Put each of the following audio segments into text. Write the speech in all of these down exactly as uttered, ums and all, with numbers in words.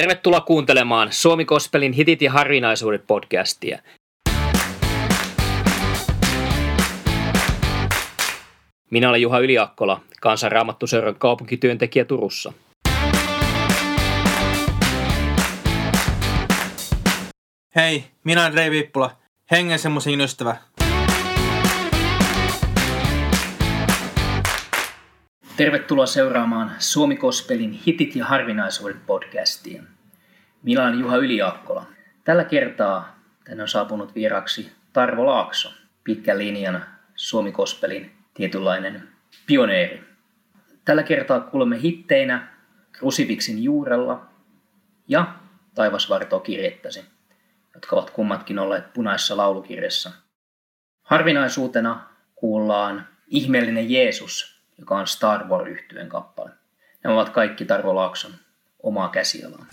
Tervetuloa kuuntelemaan Suomi Gospelin hitit ja harvinaisuudet podcastia. Minä olen Juha Yliakkola, Kansanraamattuseuran kaupunkityöntekijä Turussa. Hei, minä olen Rei Viippula, hengen semmoisen ystävä. Tervetuloa seuraamaan Suomi Gospelin hitit ja harvinaisuudet podcastia. Minä olen Juha Yliakkola. Tällä kertaa tänne on saapunut vieraksi Tarvo Laakso, pitkän linjan Suomi Gospelin tietynlainen pioneeri. Tällä kertaa kuulemme hitteinä Krusifiksin juurella ja Taivasvartoon kirjettäsi, jotka ovat kummatkin olleet punaisessa laulukirjassa. Harvinaisuutena kuullaan Ihmeellinen Jeesus, joka on Star-War-yhtyeen kappale. Nämä ovat kaikki Tarvo Laakson omaa käsialaa.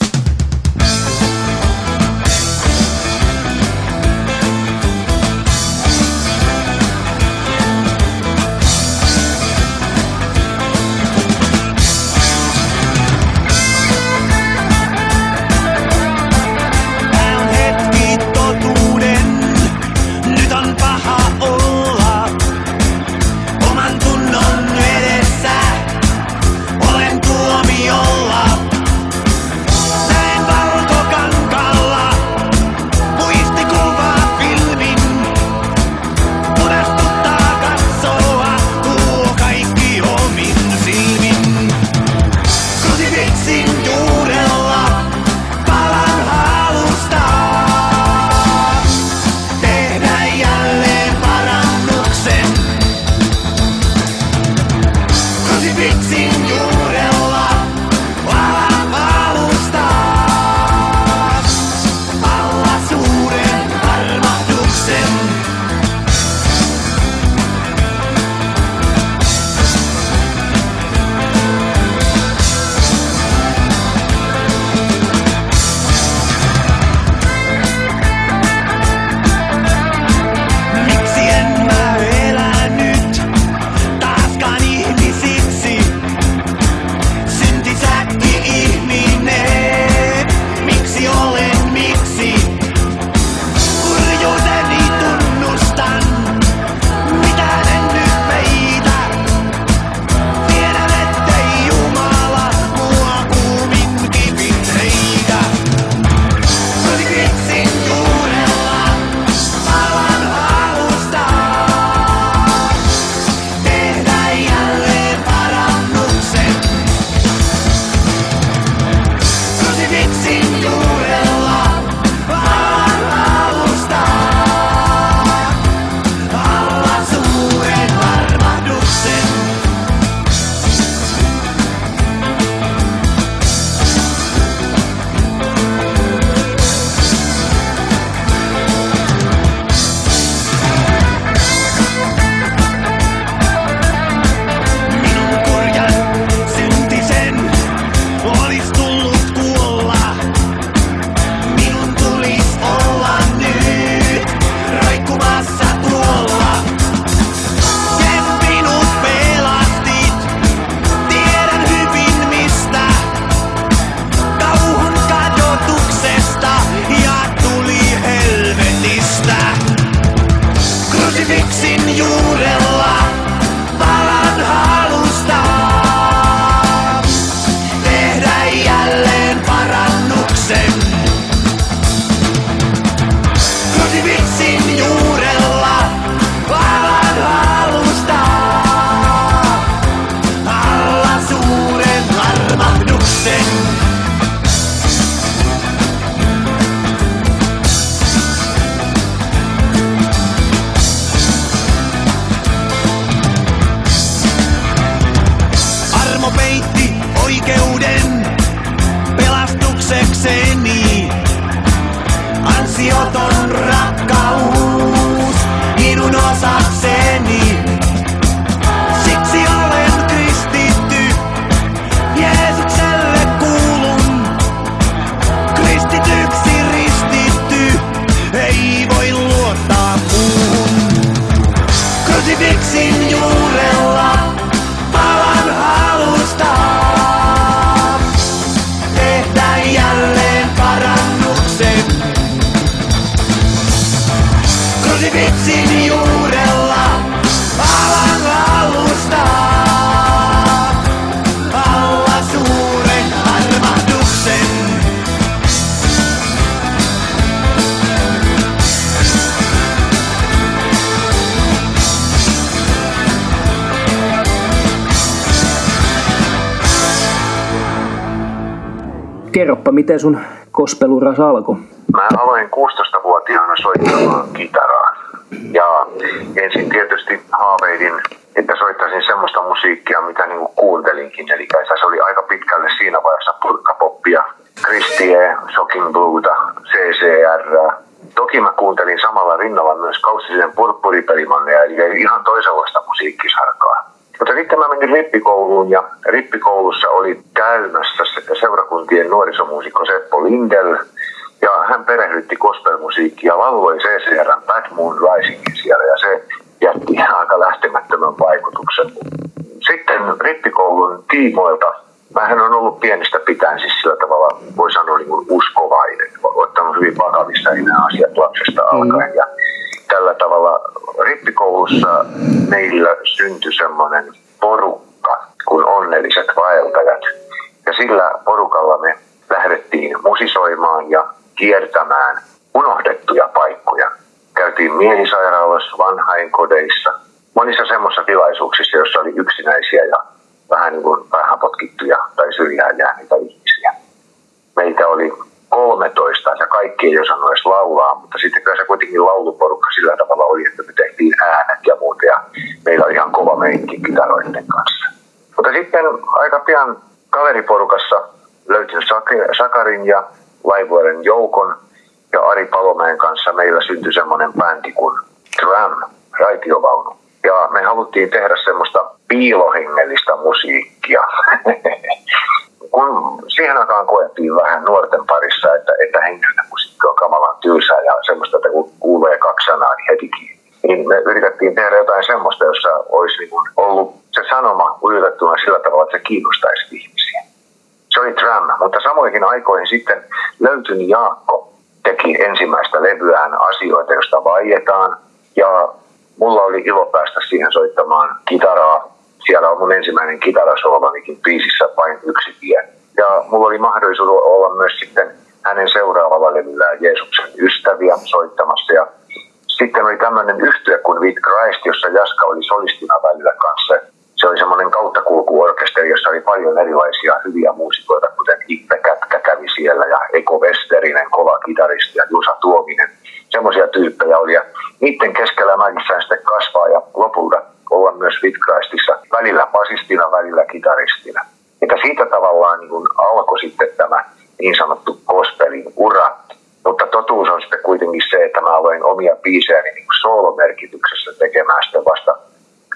Kerropa, miten sun gospelura alkoi? Mä aloin kuusitoistavuotiaana soittamaan kitaraa. Ja ensin tietysti haaveilin, että soittaisin semmoista musiikkia, mitä niin kuin kuuntelinkin. Eli se oli aika pitkälle siinä vaiheessa purkkapoppia, Christie, Shocking Blueta, C C R. Toki mä kuuntelin samalla rinnalla myös Kaustisen purppuripelimanneja, eli ihan toisenlaista musiikkisarkaa. Mutta sitten mä menin rippikouluun, ja rippikoulussa oli käymässä seurakuntien nuorisomuusikko Seppo Lindell, ja hän perehdytti gospelmusiikkia ja lauloi C C R:n Bad Moon Risingin siellä, ja se jätti aika lähtemättömän vaikutuksen. Sitten rippikoulun tiimoilta, mähän on ollut pienestä pitäen siis sillä tavalla, voi sanoa niin kuin uskovainen, ottanut hyvin vakavissa nämä asiat lapsesta alkaen, ja tällä tavalla rippikoulussa meillä syntyi semmoinen porukka kuin onnelliset vaeltajat. Ja sillä porukalla me lähdettiin musisoimaan ja kiertämään unohdettuja paikkoja. Käytiin mielisairaaloissa, vanhainkodeissa, monissa semmoisissa tilaisuuksissa, joissa oli yksinäisiä ja vähän niin kuin vähän potkittuja tai syrjään jääneitä ihmisiä. Meitä oli kolmetoista, ja kaikki ei osannut edes laulaa, mutta sitten kyllä se kuitenkin lauluporukka sillä tavalla oli, että me tehtiin äänet ja muuta, ja meillä oli ihan kova meininki kitaroiden kanssa. Mutta sitten aika pian kaveriporukassa löytin Sakarin ja Laivuaren joukon, ja Ari Palomäen kanssa meillä syntyi semmoinen bändi kuin TRAM, raitiovaunu. Ja me haluttiin tehdä semmoista piilohengellistä musiikkia. Kun siihen aikaan koettiin vähän nuorten parissa, että, että hengellinen musiikki on kamalan tylsää ja semmoista, että kun kuulee kaksi sanaa, niin heti kiinni. Niin me yritettiin tehdä jotain semmoista, jossa olisi niin kuin ollut se sanoma ujutettuna sillä tavalla, että se kiinnostaisi ihmisiä. Se oli TRAM, mutta samoihin aikoihin sitten löytynyt Jaakko teki ensimmäistä levyään asioita, josta vaietaan. Ja mulla oli ilo päästä siihen soittamaan kitaraa. Siellä on mun ensimmäinen kitarasoolonikin biisissä Vain yksi tie. Ja mulla oli mahdollisuus olla myös sitten hänen seuraavalla levyllään Jeesuksen ystäviä soittamassa. Ja sitten oli tämmöinen yhtye kuin With Christ, jossa Jaska oli solistina välillä kanssa. Se oli semmoinen kauttakulkuorkesteri, jossa oli paljon erilaisia hyviä muusikoita, kuten Hippe Kätkä kävi siellä ja Eko Vesterinen, kova kitaristi ja Jusa Tuominen. Semmoisia tyyppejä oli, ja niiden keskellä mäkin sain sitten kasvaa ja lopulta olla myös With Christissa välillä basistina, välillä kitaristina. Että siitä tavallaan niin kuin alkoi sitten tämä niin sanottu gospelin ura, mutta totuus on sitten kuitenkin se, että mä aloin omia biisejäni niin kuin soolomerkityksessä tekemään sitten vasta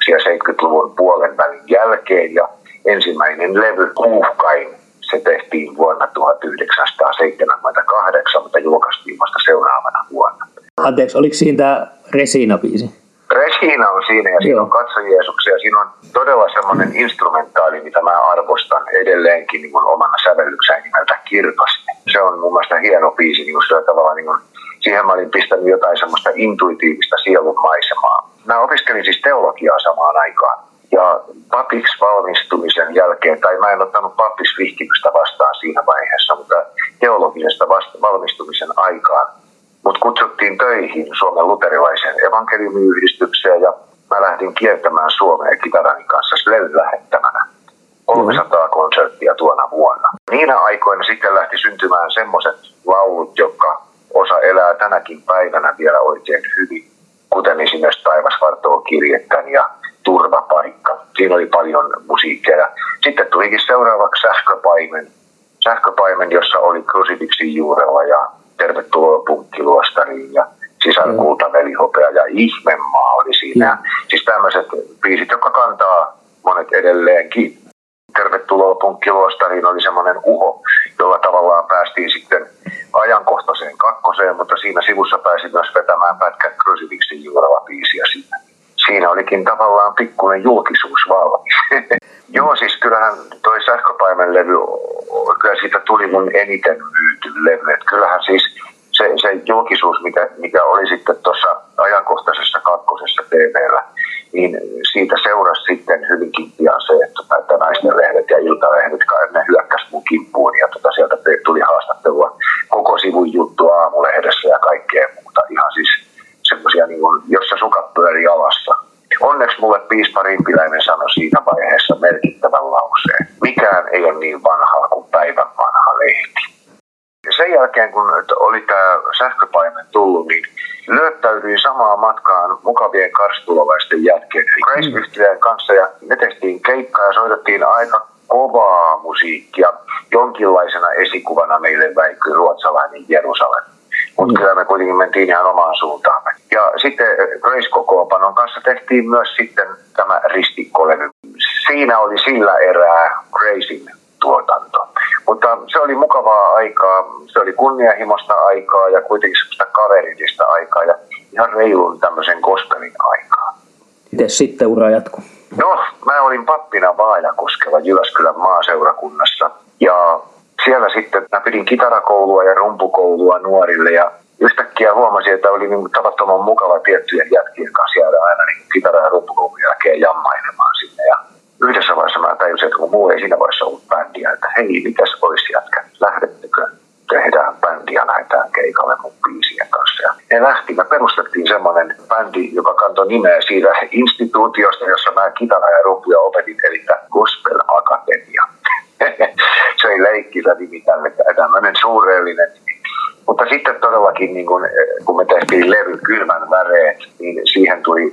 seitsemänkymmentäluvun puolen välin jälkeen, ja ensimmäinen levy Kuuhkain, se tehtiin vuonna tuhatyhdeksänsataaseitsemänkymmentäkahdeksan, mutta julkaistiin vasta seuraavana vuonna. Anteeksi, oliko siinä tämä Resiina-biisi? Resiina on siinä, ja siinä on Katso Jeesuksen, ja siinä on todella semmoinen instrumentaali, mitä mä arvostan edelleenkin niin kuin omana sävellykseni nimeltä Kirkasin. Se on mun mielestä hieno biisi, niin kuin sillä tavalla, niin kuin, siihen mä olin pistänyt jotain semmoista intuitiivista sielun maisemaa. Mä opiskelin siis teologiaa samaan aikaan. Ja papiksi valmistumisen jälkeen, tai mä en ottanut pappisvihkimystä vastaan siinä vaiheessa, mutta teologisesta vasta- valmistumisen aikaan. Mut kutsuttiin töihin Suomen luterilaisen evankeliumiyhdistykseen, ja mä lähdin kiertämään Suomea kitarani kanssa levylähettämänä. kolmesataa konserttia tuona vuonna. Niinä aikoina sitten lähti syntymään semmoiset laulut, jotka osa elää tänäkin päivänä vielä oikein hyvin, kuten esimerkiksi Taivasvartoon kirjettän ja Turvapaikka. Siinä oli paljon musiikkia. Sitten tulikin seuraavaksi Sähköpaimen. Sähköpaimen, jossa oli Krusifiksin juurella ja Tervetuloa punkkiluostariin ja Sisarkulta, Velihopea ja Ihmemaa oli siinä. Mm. Siis tämmöiset biisit, jotka kantaa monet edelleenkin. Tervetuloa punkkiluostariin oli semmoinen uho, jolla tavallaan päästiin sitten ajankohtaiseen kakkoseen, mutta siinä sivussa pääsi myös vetämään pätkän Krusifiksin juurella biisiä sinne. Siinä olikin tavallaan pikkuinen julkisuus valmis. Joo, siis kyllähän toi Sähköpaimen levy, kyllä siitä tuli mun eniten myyty levy. Et kyllähän siis se, se julkisuus, mikä, mikä oli sitten tuossa ajankohtaisessa kakkosessa T V:llä, niin siitä seurasi sitten hyvinkin pian se, että naisten lehdet ja iltalehdet, ne hyökkäsivät mun kimppuun, ja tota sieltä tuli haastattelua koko sivun juttua aamulehdessä ja kaikkea muuta. Ihan siis semmoisia, niin kuin, jossa sukat pyörii jalassa. Onneksi mulle piispa Rimpiläinen sanoi siinä vaiheessa merkittävän lauseen. Mikään ei ole niin vanhaa kuin päivän vanha lehti. kun oli tämä sähköpaimen tullut, niin löytäydyin samaan matkaan mukavien karstulovaisten jälkeen. Grace-yhtyeen kanssa, ja me tehtiin keikkaa ja soitettiin aika kovaa musiikkia. Jonkinlaisena esikuvana meille väikyi ruotsalainen Jerusalem. Mutta mm. kyllä me kuitenkin mentiin ihan omaan suuntaamme. Ja sitten Grace-kokoonpanon kanssa tehtiin myös sitten tämä ristikkolevy. Siinä oli sillä erää Gracein tuotanto. Mutta se oli mukavaa aikaa, se oli kunnianhimoista aikaa ja kuitenkin semmoista kaverillista aikaa ja ihan reilun tämmöisen gospelin aikaa. Miten sitten ura jatkuu? No, mä olin pappina Vaajakoskella Jyväskylän maaseurakunnassa ja siellä sitten mä pidin kitarakoulua ja rumpukoulua nuorille ja yhtäkkiä huomasin, että oli niin tavattoman mukava tiettyjen jätkien kanssa jäädä aina niin kitara- ja rumpukoulun jälkeen jammailemaan sinne. Ja yhdessä vaiheessa mä tajusin, että kun muu ei siinä vaiheessa ollut bändiä, että hei, mitäs olisi jätkä, lähdettekö? Tehdään bändiä, lähdetään keikalle mun biisien kanssa. Ja ne lähti, me perustettiin semmoinen bändi, joka kantoi nimeä siitä instituutiosta, jossa mä kitara ja rumpuja opetin, eli Gospel Akatemia. Se ei leikkisä nimi tälle, tämmöinen suureellinen nimi. Mutta sitten todellakin, niin kun, kun me tehtiin levy Kylmän väreät, niin siihen tuli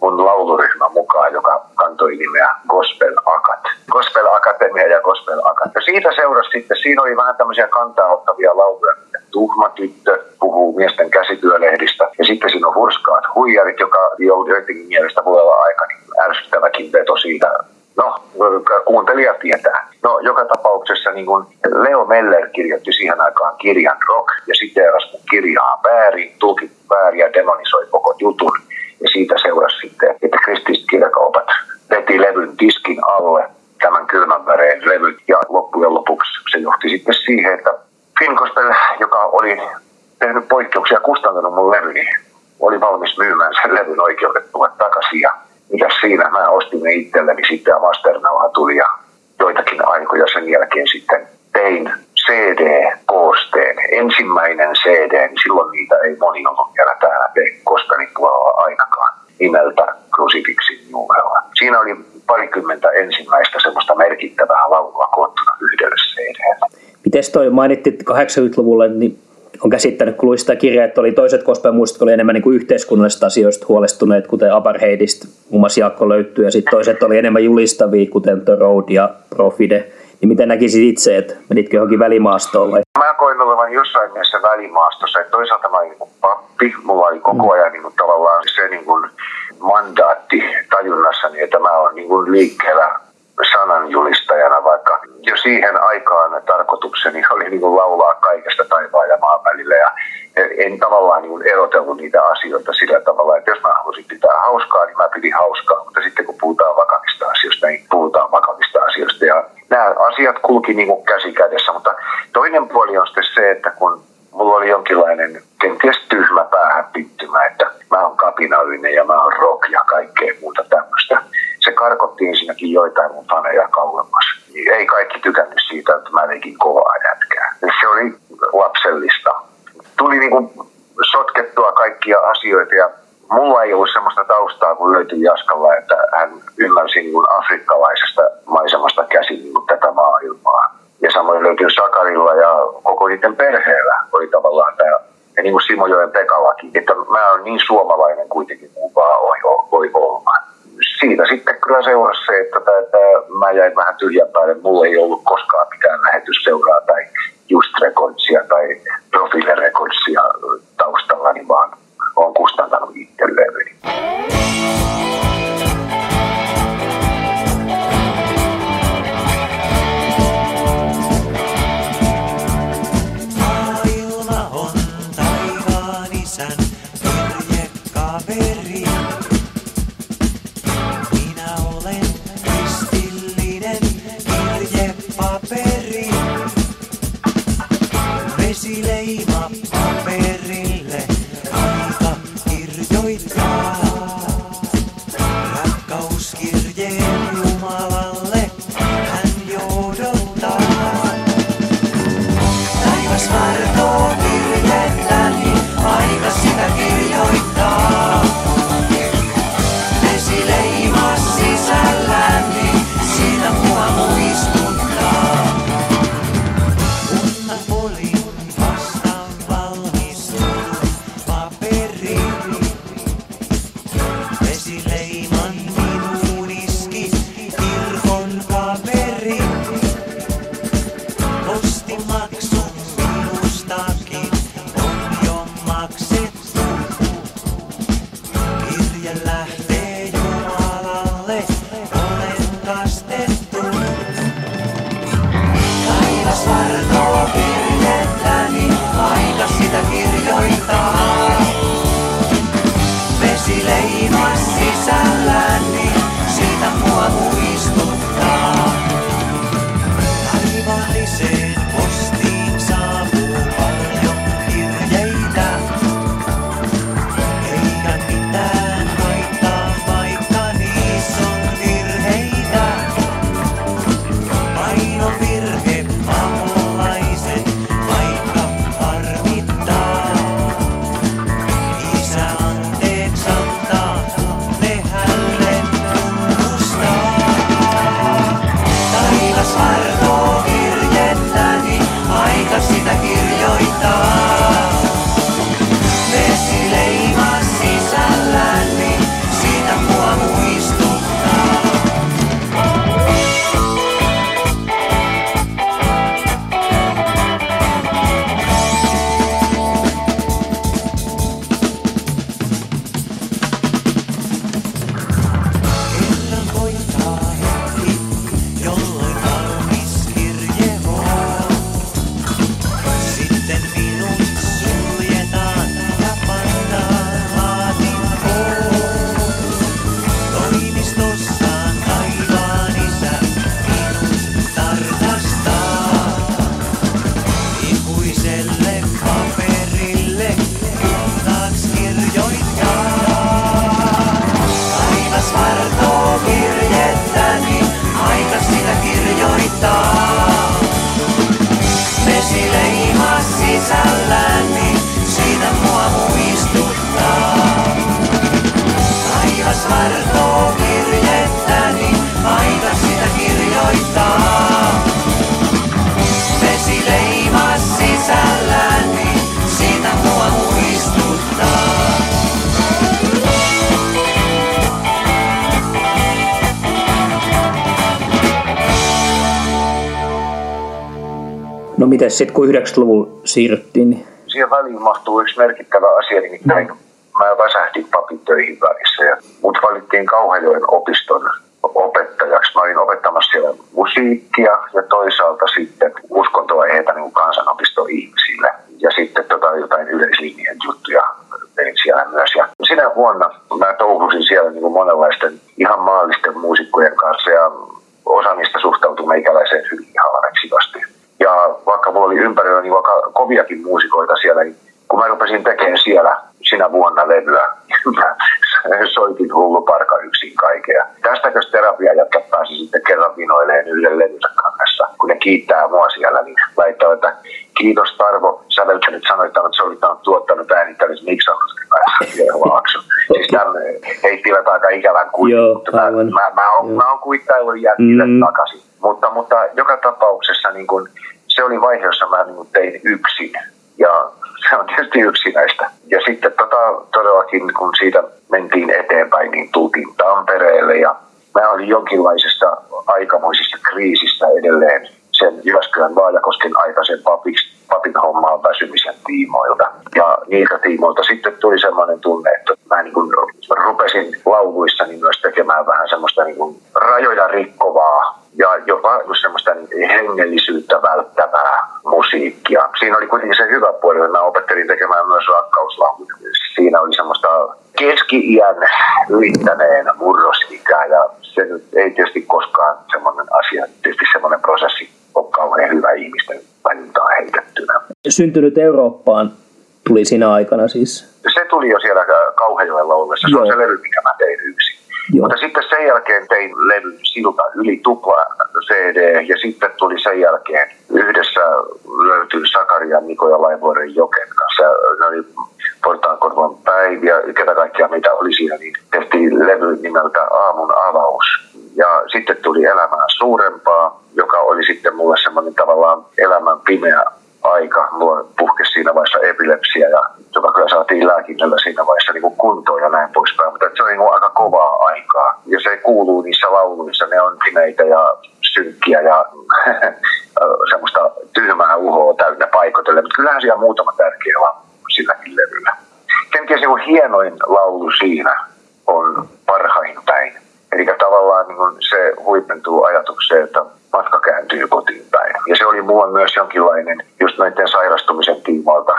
mun lauluryhmä mukaan, joka kantoi nimeä Gospel Akat. Gospel Akatemia ja Gospel Akat. Ja siitä seurasi sitten, siinä oli vähän tämmöisiä kantaa ottavia lauluja, Tuhma tyttö puhuu miesten käsityölehdistä. Ja sitten siinä on Hurskaat huijarit, joka joidenkin mielestä voi olla aika niin ärsyttäväkin veto siitä. No, kuuntelija tietää. No, joka tapauksessa niin kun Leo Meller kirjoitti siihen aikaan kirjan Rock ja siteerasi mun kirjaa väärin, tulkitti väärin ja demonisoi koko jutun. Ja siitä seurasi sitten, että kristilliset kirjakaupat veti levyn diskin alle tämän Kylmän väreen levyn. Ja loppujen lopuksi se johti sitten siihen, että Fingospel, joka oli tehnyt poikkeuksia ja kustantanut mun levyni, oli valmis myymään sen levyn oikeudet tulla takaisin. Ja mitäs siinä? Mä ostin ne itselleni sitten ja masternauha tuli ja joitakin aikoja sen jälkeen sitten tein C D-koosteen. Ensimmäinen C D, niin silloin niitä ei moni ollut vielä täällä tee koskaan puolella ainakaan nimeltä Krusifiksin juurella. Siinä oli parikymmentä ensimmäistä semmoista merkittävää laulua koottuna yhdelle C D. Mites toi mainittiin kahdeksankymmentäluvulla, niin on käsittänyt, kun luin sitä kirjaa, että oli toiset gospelmuustikot oli enemmän niin kuin yhteiskunnallisista asioista huolestuneet, kuten apartheidista, muun muassa Jaakko löytyy, ja sitten toiset oli enemmän julistavia, kuten The Road ja Profide. Niin miten näkisit itse, että menitkö johonkin välimaastoon vai? Mä koin olevan jossain mielessä välimaastossa, että toisaalta mä olin niin kuin pappi, mulla oli koko ajan niin kuin tavallaan se niin kuin mandaatti tajunnassani, että mä olen niin kuin liikkeellä sananjulistajana, vaikka jo siihen aikaan tarkoitukseni oli niin kuin laulaa kaikesta taivaan ja maan välillä ja en tavallaan niin kuin erotellut niitä asioita sillä tavalla, että jos mä halusin pitää hauskaa, niin mä pidin hauskaa, mutta sitten kun puhutaan vakavista asioista, niin puhutaan vakavista asioista ja nämä asiat kulki niin kuin käsi kädessä, mutta toinen puoli on sitten se, että kun mulla oli jonkinlainen kenties tyhmä päähän pittymä, että mä oon kapinallinen ja mä oon rock ja kaikkea muuta tämmöistä. Se karkotti ensinnäkin joitain mun faneja kauemmas. Ei kaikki tykännyt siitä, että mä leikin kovaa jätkää. Se oli lapsellista. Tuli niinku sotkettua kaikkia asioita ja mulla ei ollut semmoista taustaa, kun löytyi Jaskalla, että hän ymmärsi niinku afrikkalaisesta maisemasta käsin niinku tätä maailmaa. Ja samoin löytyi Sakarilla ja koko niiden perheellä oli tavallaan tämä, ja niin kuin Simojoen Pekallakin, että mä oon niin suomalainen kuitenkin kuin vaan voi olla. Siitä sitten kyllä seurasi se, että tää, tää, mä jäin vähän tyhjän päälle. Mulla ei ollut koskaan mitään lähetysseuraa tai Just Recordsia tai Profile Recordsia taustallani, vaan oon kustantanut itselleni. Vesi leimaa sisällään, niin siinä mua muistuttaa. No miten sitten, kun yhdeksänkymmentäluvulla siirryttiin? Niin... Siihen väliin mahtuu yksi merkittävä asia, nimittäin no. Mä väsähdin papin töihin välissä ja mut valittiin Kauhajoen opiston opettajaksi. Mä olin opettamassa siellä musiikkia ja toisaalta sitten uskontoaiheita niin kansanopistoihmisille ja sitten tota jotain yleislinjan juttuja tein siellä myös. Ja sinä vuonna mä touhusin siellä niin kuin monenlaisten ihan maallisten muusikkojen kanssa ja osa niistä suhtautui meikäläiseen hyvin halveksivasti. Ja vaikka mulla oli ympärillä niin vaikka koviakin muusikoita siellä, niin kun mä rupesin tekemään siellä sinä vuonna levyä, soitin hulluparka yksin kaikkea. Tästäkös terapia jatka pääsi sitten kerran vinoilleen yhden levynsä kannessa. Kun ne kiittää mua siellä, niin laittaa, että kiitos Tarvo, sä velkänyt sanoit, että se oli tuottanut äänittänyt, miksi on Tervetuloa Laakso. Siis heittivät aika ikävän kuitin, mutta mä, mä, mä oon kuittaillut jätkille mm. takaisin. Mutta, mutta joka tapauksessa niin kun, se oli vaihe, jossa mä niin kun tein yksin. Ja se on tietysti yksi näistä. Ja sitten tota, todellakin, kun siitä mentiin eteenpäin, niin tultiin Tampereelle. Ja mä olin jonkinlaisessa aikamoisessa kriisissä edelleen sen Jyväskylän Vaajakosken aikaisen papiksi, papin hommaan väsymisen tiimoilta. Ja niiltä tiimoilta sitten tuli sellainen tunne, että mä niin kuin rupesin lauluissani myös tekemään vähän semmoista niin kuin rajoja rikkovaa ja jopa semmoista hengellisyyttä välttävää musiikkia. Siinä oli kuitenkin se hyvä puoli, että mä opettelin tekemään myös rakkauslauluja. Siinä oli semmoista keski-iän ylittäneen murrosikää ja se nyt ei tietysti koskaan semmoinen asia, tietysti semmoinen prosessi on kauhean hyvä ihmisten välintaan heitettynä. Syntynyt Eurooppaan tuli siinä aikana siis? Se tuli jo siellä Kauhajoella ollessa. Se on se levy, mikä mä tein yksin. Joo. Mutta sitten sen jälkeen tein levyn Silta yli tupla C D ja sitten tuli sen jälkeen yhdessä löytyy Sakari ja Niko ja Laivuoren Joken kanssa. Ne oli Portaankorvan päiviä, ketä kaikkia mitä oli siinä, niin tehtiin levy nimeltä Aamun avaus. Ja sitten tuli Elämää suurempaa, joka oli sitten mulle semmoinen tavallaan elämän pimeä aika. Mulla puhkesi siinä vaiheessa epilepsia, ja joka kyllä saatiin lääkinnällä siinä vaiheessa niin kuntoon ja näin poispäin. Mutta se on niin aika kovaa aikaa. Ja se kuuluu niissä lauluissa. Ne on pimeitä ja synkkiä ja semmoista tyhmää uhoa täynnä paikoitelle. Mutta kyllähän siellä muutama tärkeä laulu silläkin levyllä. Kenties niin hienoin laulu siinä on Parhain päin. Eli tavallaan niin se huipentuu ajatukseen, että matka kääntyy kotiin päin. Ja se oli mulla myös jonkinlainen, just näiden sairastumisen tiimoilta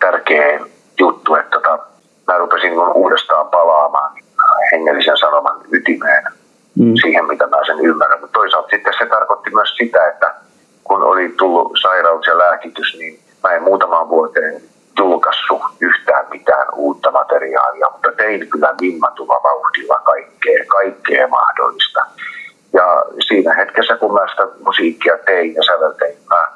tärkeä juttu, että tota, mä rupesin niin uudestaan palaamaan hengellisen sanoman ytimeen mm. siihen, mitä mä sen ymmärrän. Mutta toisaalta sitten se tarkoitti myös sitä, että kun oli tullut sairaus ja lääkitys, niin mä en muutamaan vuoteen julkaissut yhtään mitään uutta materiaalia, mutta tein kyllä vimmatulla vauhdilla kaikkea, kaikkea mahdollista. Ja siinä hetkessä, kun mä sitä musiikkia tein ja säveltein, mä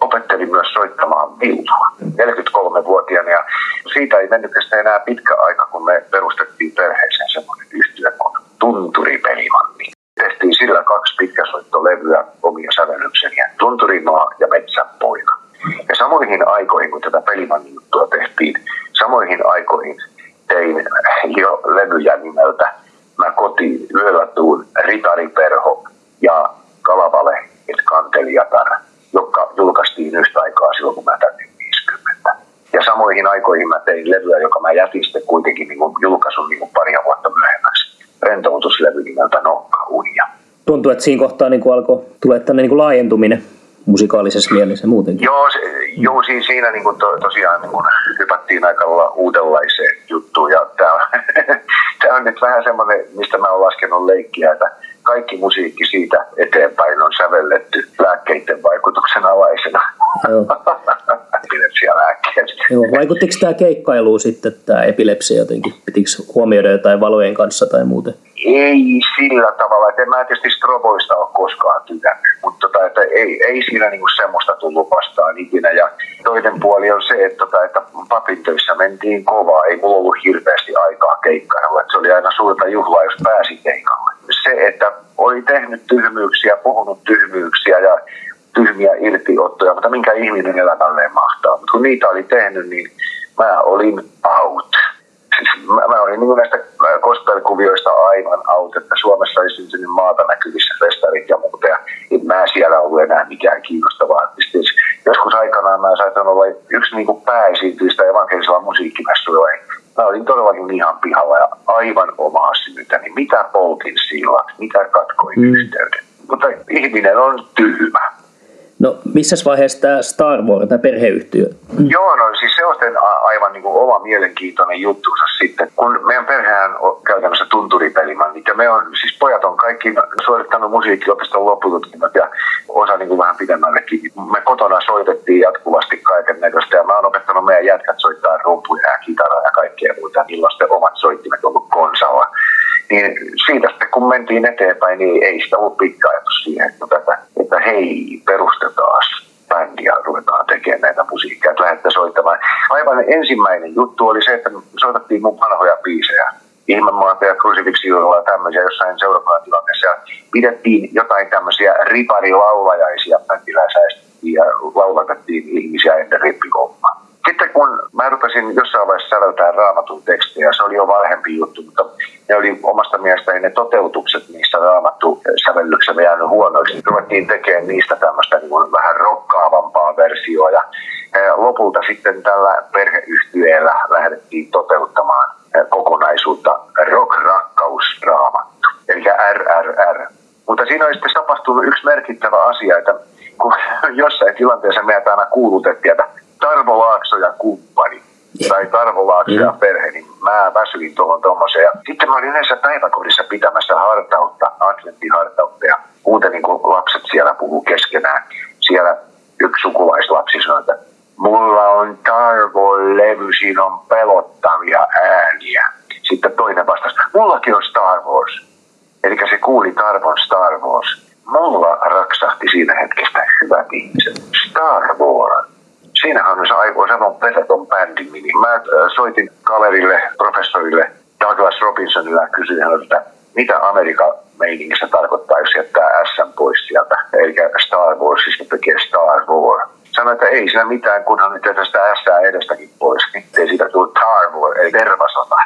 opettelin myös soittamaan viulua neljäkymmentäkolmevuotiaana. Ja siitä ei mennyt enää pitkä aika, kun me perustettiin perheeseen semmoinen yhtiö kuin Tunturi Pelimanni. Tehtiin sillä kaksi pitkäsoittolevyä omia sävellykseniä, Tunturimaa ja Metsän poika. Ja samoihin aikoihin, kun tätä Pelimannin juttua tehtiin, samoihin aikoihin tein jo levyjä nimeltä Mä kotiin yöllä tuun, Ritariperho ja Kalavale et Kantelijatar, joka julkaistiin yhtä aikaa silloin, kun mä täytin viisikymmentä. Ja samoihin aikoihin mä tein levyä, joka mä jätin sitten kuitenkin niin kuin julkaisun niin kuin paria vuotta myöhemmäksi. Rentoutuslevy nimeltä Nokka Unia. Tuntuu, että siinä kohtaa niin alkoi tulee tänne niin laajentuminen musikaalisessa mielessä muutenkin. Joo, se, joo siinä, siinä niin kuin to, tosiaan niin kuin hypättiin aika uudenlaiseen juttuun. Ja tää, tämä on nyt vähän semmoinen, mistä mä oon laskenut leikkiä, että kaikki musiikki siitä eteenpäin on sävelletty lääkkeiden vaikutuksen alaisena. Joo. Epilepsia lääkkeet. Joo, vaikuttiko tämä keikkailuun sitten, tämä epilepsia jotenkin? Pitikö huomioida jotain valojen kanssa tai muuten? Ei sillä tavalla, että en mä tietysti stroboista ole koskaan tykännyt, mutta tota, että ei, ei siinä niinku semmoista tullut vastaan ikinä. Ja toinen puoli on se, että, tota, että papin töissä mentiin kovaa, ei mulla ollut hirveästi aikaa keikkailla. Se oli aina suurta juhlaa, jos pääsi keikalle. Se, että oli tehnyt tyhmyyksiä, puhunut tyhmyyksiä ja tyhmiä irtiottoja, mutta minkä ihminen elämälleen mahtaa. Mutta kun niitä oli tehnyt, niin mä olin out. Siis mä, mä olin niin näistä gospel-kuvioista aivan out, että Suomessa ei syntynyt maata näkyvissä festarit ja muuta. Ja en mä siellä ollut enää mikään kiinnostavaa. Siis mä, mä saatan olla yksi niin kuin pääesiintyjistä evankelisella musiikkifestivalla. Mä olin todellakin ihan pihalla ja aivan omaa syytäni. Mitä poltin sillat, mitä katkoin mm. yhteyden. Mutta ihminen on tyhmä. No missä vaiheessa tämä Star Wars, tämä perheyhtiö? Mm. Joo, no siis se on aivan niin kuin oma mielenkiintoinen juttuunsa sitten. Kun meidän perhehän on käytännössä tunturipelimannit ja me on, siis pojat on kaikki suorittanut musiikkiopiston loppututkinnot ja osa niin kuin vähän pidemmällekin. Me kotona soitettiin jatkuvasti kaiken näköistä ja mä oon opettanut meidän jätkät soittaa rumpuja ja kitaraa ja kaikkea muuta. Niillä on sitten omat soittimet ollut konsalla. Niin siitä sitten kun mentiin eteenpäin, niin ei sitä ollut pitkä ajatus siihen, että, että hei, perustetaan bändiä, ruvetaan tekemään näitä musiikkia, että lähdetään soittamaan. Aivan ensimmäinen juttu oli se, että soitettiin mun vanhoja biisejä, Ihmemaata ja Krusifiksin juurella ja tämmöisiä jossain seuraavaan tilanteessa. Pidettiin jotain tämmöisiä riparilaulajaisia, bändillä säästettiin ja laulatettiin ihmisiä ennen rippikoumaa. Sitten kun mä rupesin jossain vaiheessa säveltään Raamatun tekstejä, se oli jo vanhempi juttu, mutta ne oli omasta mielestäni ne toteutukset niistä Raamattu-sävellyksemme jäänyt huonoiksi. Ruvettiin tekemään niistä tämmöistä niin vähän rokkaavampaa versioa ja lopulta sitten tällä perheyhtyeellä lähdettiin toteuttamaan kokonaisuutta rock-rakkaus-raamattu, eli R R R. Mutta siinä oli sitten tapahtunut yksi merkittävä asia, että kun jossain tilanteessa meitä aina kuulutettiin, että Tarvo Laakso ja kumppani, tai Tarvo Laakso ja perhe, niin mä väsyin tuohon tommoseen. Sitten mä olin yleensä päiväkodissa pitämässä hartautta, adventtihartautta, ja muuten niin kun lapset siellä puhuu keskenään. Siellä yksi sukulaislapsi sanoi, että mulla on Tarvo-levy, siinä on pelottavia ääniä. Sitten toinen vastasi, mullakin on Star Wars. Eli se kuuli Tarvon Star Wars. Mulla raksahti siinä hetkestä, hyvät ihmiset, Star Wars. Siinähän on se aivan perätön bändin nimi. Mä soitin kaverille, professorille, Douglas Robinsonille ja kysyin häneltä, mitä Amerikan meiningissä tarkoittaa, jos jättää S:n pois sieltä. Eikä Star Wars, siis tekee Star Wars. Sanoin, että ei siinä mitään, kunhan nyt jätetään sitä S:ää edestäkin pois. Niin ei siitä tule Star Wars, eli tervasota.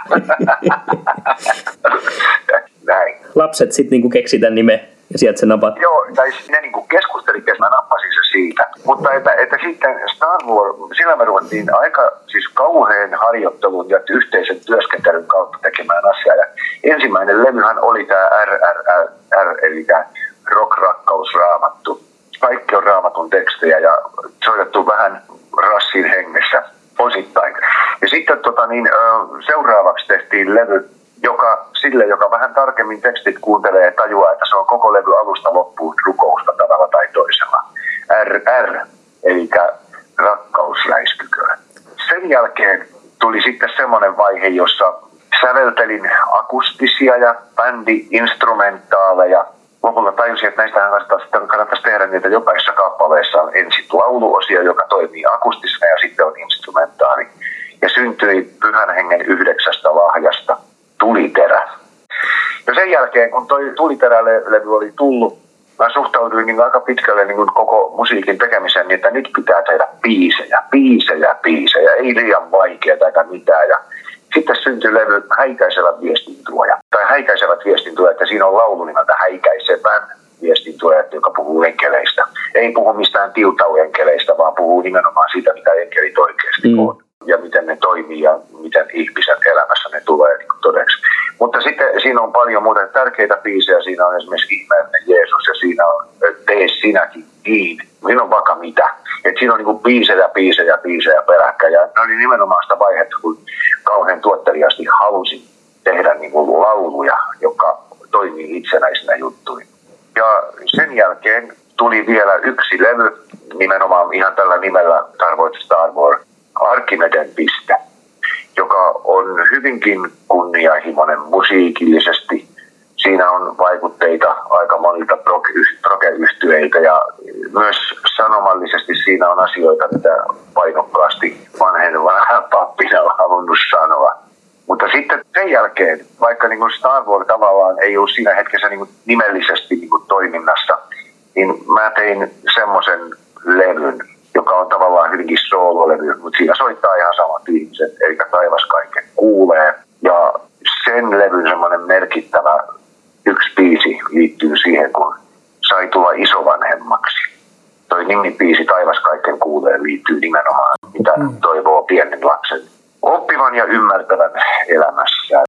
Näin. Lapset sitten niinku keksi tämän nimen ja sieltä se napat. Joo, tai ne niinku keskusteli, että mä nappasin se siitä. Mutta että, että sitten Star Wars, sillä me ruvettiin aika siis kauhean harjoittelun ja yhteisen työskentelyn kautta tekemään asiaa. Ja ensimmäinen levyhän oli tämä R R R, eli tämä rock-rakkaus-raamattu. Kaikki on raamatun tekstejä ja soitettu vähän rassin hengessä osittain. Ja sitten tota, niin, seuraavaksi tehtiin levy, joka sille, joka vähän tarkemmin tekstit kuuntelee ja tajuaa, että se on koko levy alusta loppuun rukousta tavalla tai toisella. R R, eli rakkausläiskyköön. Sen jälkeen tuli sitten semmoinen vaihe, jossa säveltelin akustisia ja bändi-instrumentaaleja. Lopulta tajusin, että näistähän kannattaisi tehdä niitä jokaisessa kappaleessa. On ensin lauluosia, joka toimii akustisena ja sitten on instrumentaali. Ja syntyi Pyhän Hengen yhdeksästä lahjasta tuliterä. Ja sen jälkeen, kun toi tuliterä-levy oli tullut, mä suhtauduin niin aika pitkälle niin koko musiikin tekemiseen, niin että nyt pitää tehdä biisejä, biisejä, biisejä, ei liian vaikeaa eikä mitään. Ja sitten syntyi levy Häikäisevä viestintuoja, tai Häikäisevät viestintuojat, että siinä on laulu nimeltä Häikäisevän viestintuojat, joka puhuu enkeleistä. Ei puhu mistään tiutauenkeleistä, vaan puhuu nimenomaan siitä, mitä enkelit oikeasti mm. on, ja miten ne toimii ja miten ihmisen elämässä ne tulee niin todeksi. Mutta sitten siinä on paljon muuten tärkeitä biisejä. Siinä on esimerkiksi Ihmeellinen Jeesus ja siinä on Tee sinäkin niin. Siinä on vaikka mitä. Et siinä on niin biisejä, biisejä, biisejä peräkkäin. Ja ne oli nimenomaan sitä vaihetta, kun kauhean tuottelijasti halusin tehdä niin lauluja, joka toimii itsenäisenä juttuina. Ja sen jälkeen tuli vielä yksi levy, nimenomaan ihan tällä nimellä tarvoitsi Star Wars, Arkimeden piste, joka on hyvinkin kunnianhimoinen musiikillisesti. Siinä on vaikutteita aika monilta progeyhtyeiltä ja myös sanomallisesti siinä on asioita, mitä painokkaasti vanhenevana pappina on halunnut sanoa. Mutta sitten sen jälkeen, vaikka niin kuin Star Wars tavallaan ei ollut siinä hetkessä niin kuin nimellisesti niin kuin toiminnassa, niin mä tein semmoisen levyn, joka on tavallaan hyvinkin soololevy, mutta siinä soittaa ihan samat ihmiset, eli Taivas kaiken kuulee. Ja sen levyn semmoinen merkittävä yksi biisi liittyy siihen, kun sai tulla isovanhemmaksi. Toi nimibiisi Taivas kaiken kuulee liittyy nimenomaan, mitä mm. toivoo pienen lapsen oppivan ja ymmärtävän elämässään.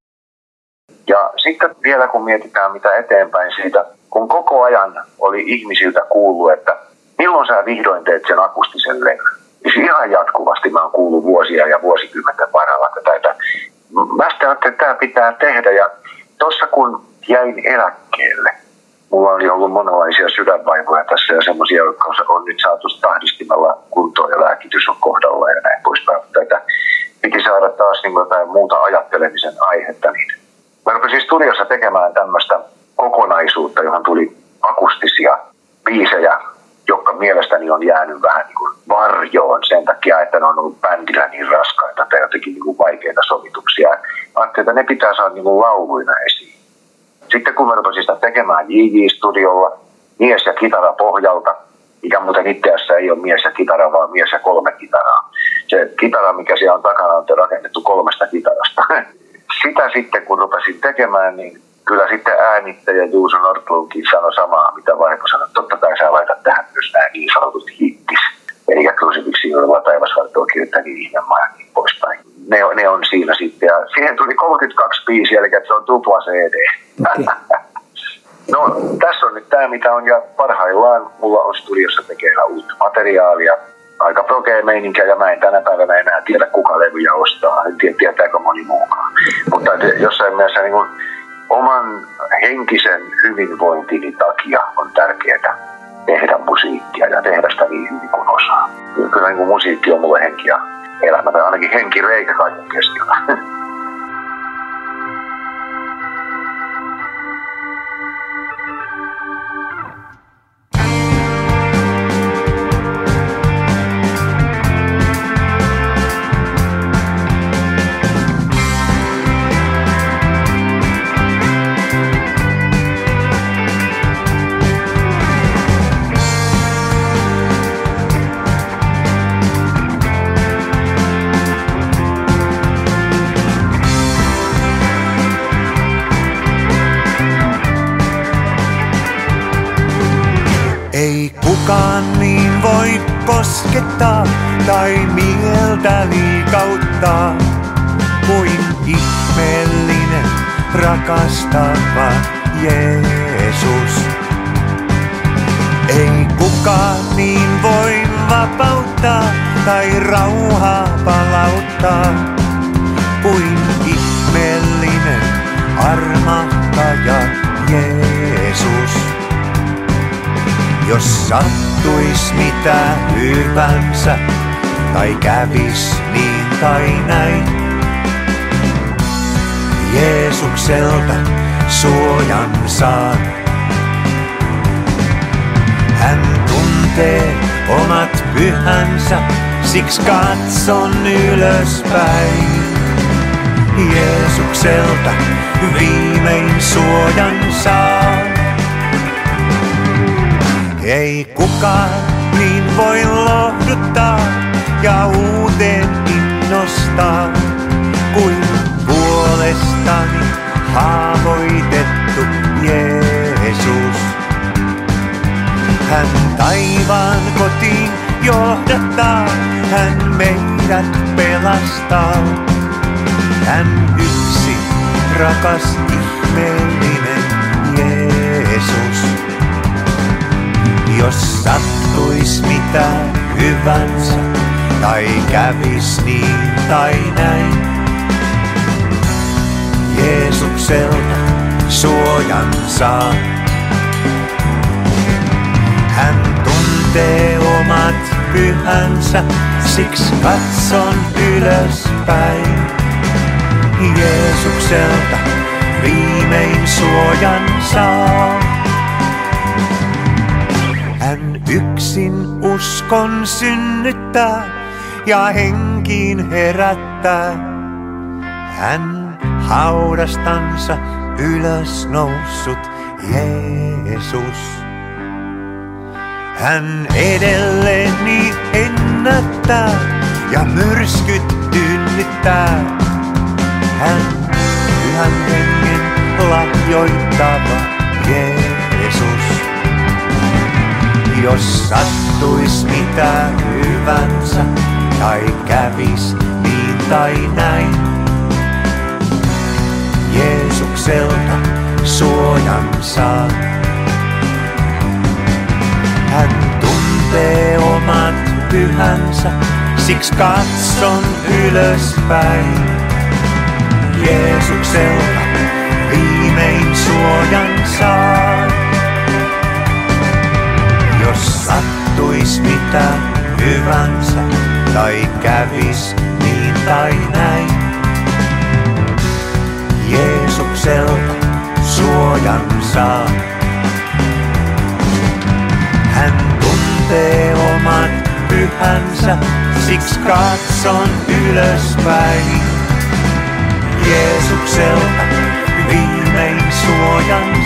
Ja sitten vielä kun mietitään mitä eteenpäin siitä, kun koko ajan oli ihmisiltä kuullut, että milloin sä vihdoin teet sen akustisen levyn. Siis ihan jatkuvasti mä oon kuullut vuosia ja vuosikymmenten varrella tätä. Että mä sitä ajattelin, että tämä pitää tehdä ja tossa kun jäin eläkkeelle, mulla oli ollut monenlaisia sydänvaivoja tässä ja semmoisia, jotka on nyt saatu tahdistimella kuntoon ja lääkitys on kohdalla ja näin poispäin. Tätä piti saada taas niin jotain muuta ajattelemisen aihetta. Niin mä rupesin studiossa tekemään tämmöistä kokonaisuutta, johon tuli akustisia biisejä, jotka mielestäni on jäänyt vähän niin kuin varjoon sen takia, että ne on ollut bändillä niin raskaita tai jotenkin niin kuin vaikeita sovituksia. Ajattelin, että ne pitää saada niin kuin lauluina esiin. Sitten kun mä rupesin sitä tekemään J J-studiolla, mies ja kitara pohjalta, mikä muuten itse asiassa ei ole mies ja kitara, vaan mies ja kolme kitaraa. Se kitara, mikä siellä on takana, on rakennettu kolmesta kitarasta. Sitä sitten kun rupesin tekemään, niin kyllä sitten äänittäjä Juuso Nordlundkin sanoi samaa, mitä vaiko sanoi. Totta kai sä laitat tähän myös nämä niin sanotut hittis. Eli Krusifiksin juurella Taivasvartoon kirjettä niin ihmemmaa ja niin poispäin. Ne on, ne on siinä sitten. Ja siihen tuli kolmekymmentäkaksi biisiä, eli se on tupla C D. Okay. No tässä on nyt tämä, mitä on. Ja parhaillaan mulla on studiossa tekeillä uutta materiaalia. Aika progea meininkiä ja mä en tänä päivänä enää tiedä kuka levyjä ostaa. En tiedä, tietääkö moni muukaan. Mutta jossain mielessä niin kun oman henkisen hyvinvointini takia on tärkeää tehdä musiikkia ja tehdä sitä niin hyvin kuin osaa. Kyllä niin kuin musiikki on mulle henki ja elämä, tai ainakin henkireikä kaiken keskellä. Tai mieltä liikauttaa kuin ihmeellinen rakastava Jeesus. Ei kukaan niin voi vapauttaa tai rauhaa palauttaa kuin ihmeellinen armahtaja Jeesus. Jos sattuis mitä hyvänsä, tai kävis niin tai näin, Jeesukselta suojan saa. Hän tuntee omat pyhänsä, siksi katson ylöspäin. Jeesukselta viimein suojan saa. Ei kukaan niin voi lohduttaa ja uuteen innostaa kuin puolestani haavoitettu Jeesus. Hän taivaan kotiin johdattaa, hän meidät pelastaa. Hän yksi rakas ihmeellinen Jeesus. Jos sattuis mitä hyvänsä, tai kävis niin tai näin, Jeesukselta suojan saa. Hän tuntee omat pyhänsä, siksi katson ylöspäin. Jeesukselta viimein suojan saa. Hän yksin uskon synnyttää ja henkiin herättää. Hän haudastansa ylös noussut Jeesus. Hän edelleni ennättää ja myrskyt tyynnyttää. Hän pyhän hengen lahjoittava Jeesus. Jos sattuis mitä hyvänsä, tai kävis niin tai näin, Jeesukselta suojan saa. Hän tuntee omat pyhänsä, siksi katson ylöspäin. Jeesukselta viimein suojan saa. Jos sattuis mitä hyvänsä, tai kävis niin tai näin, Jeesukselta suojan saa. Hän tuntee omat pyhänsä, siksi katson ylöspäin. Jeesukselta viimein suojan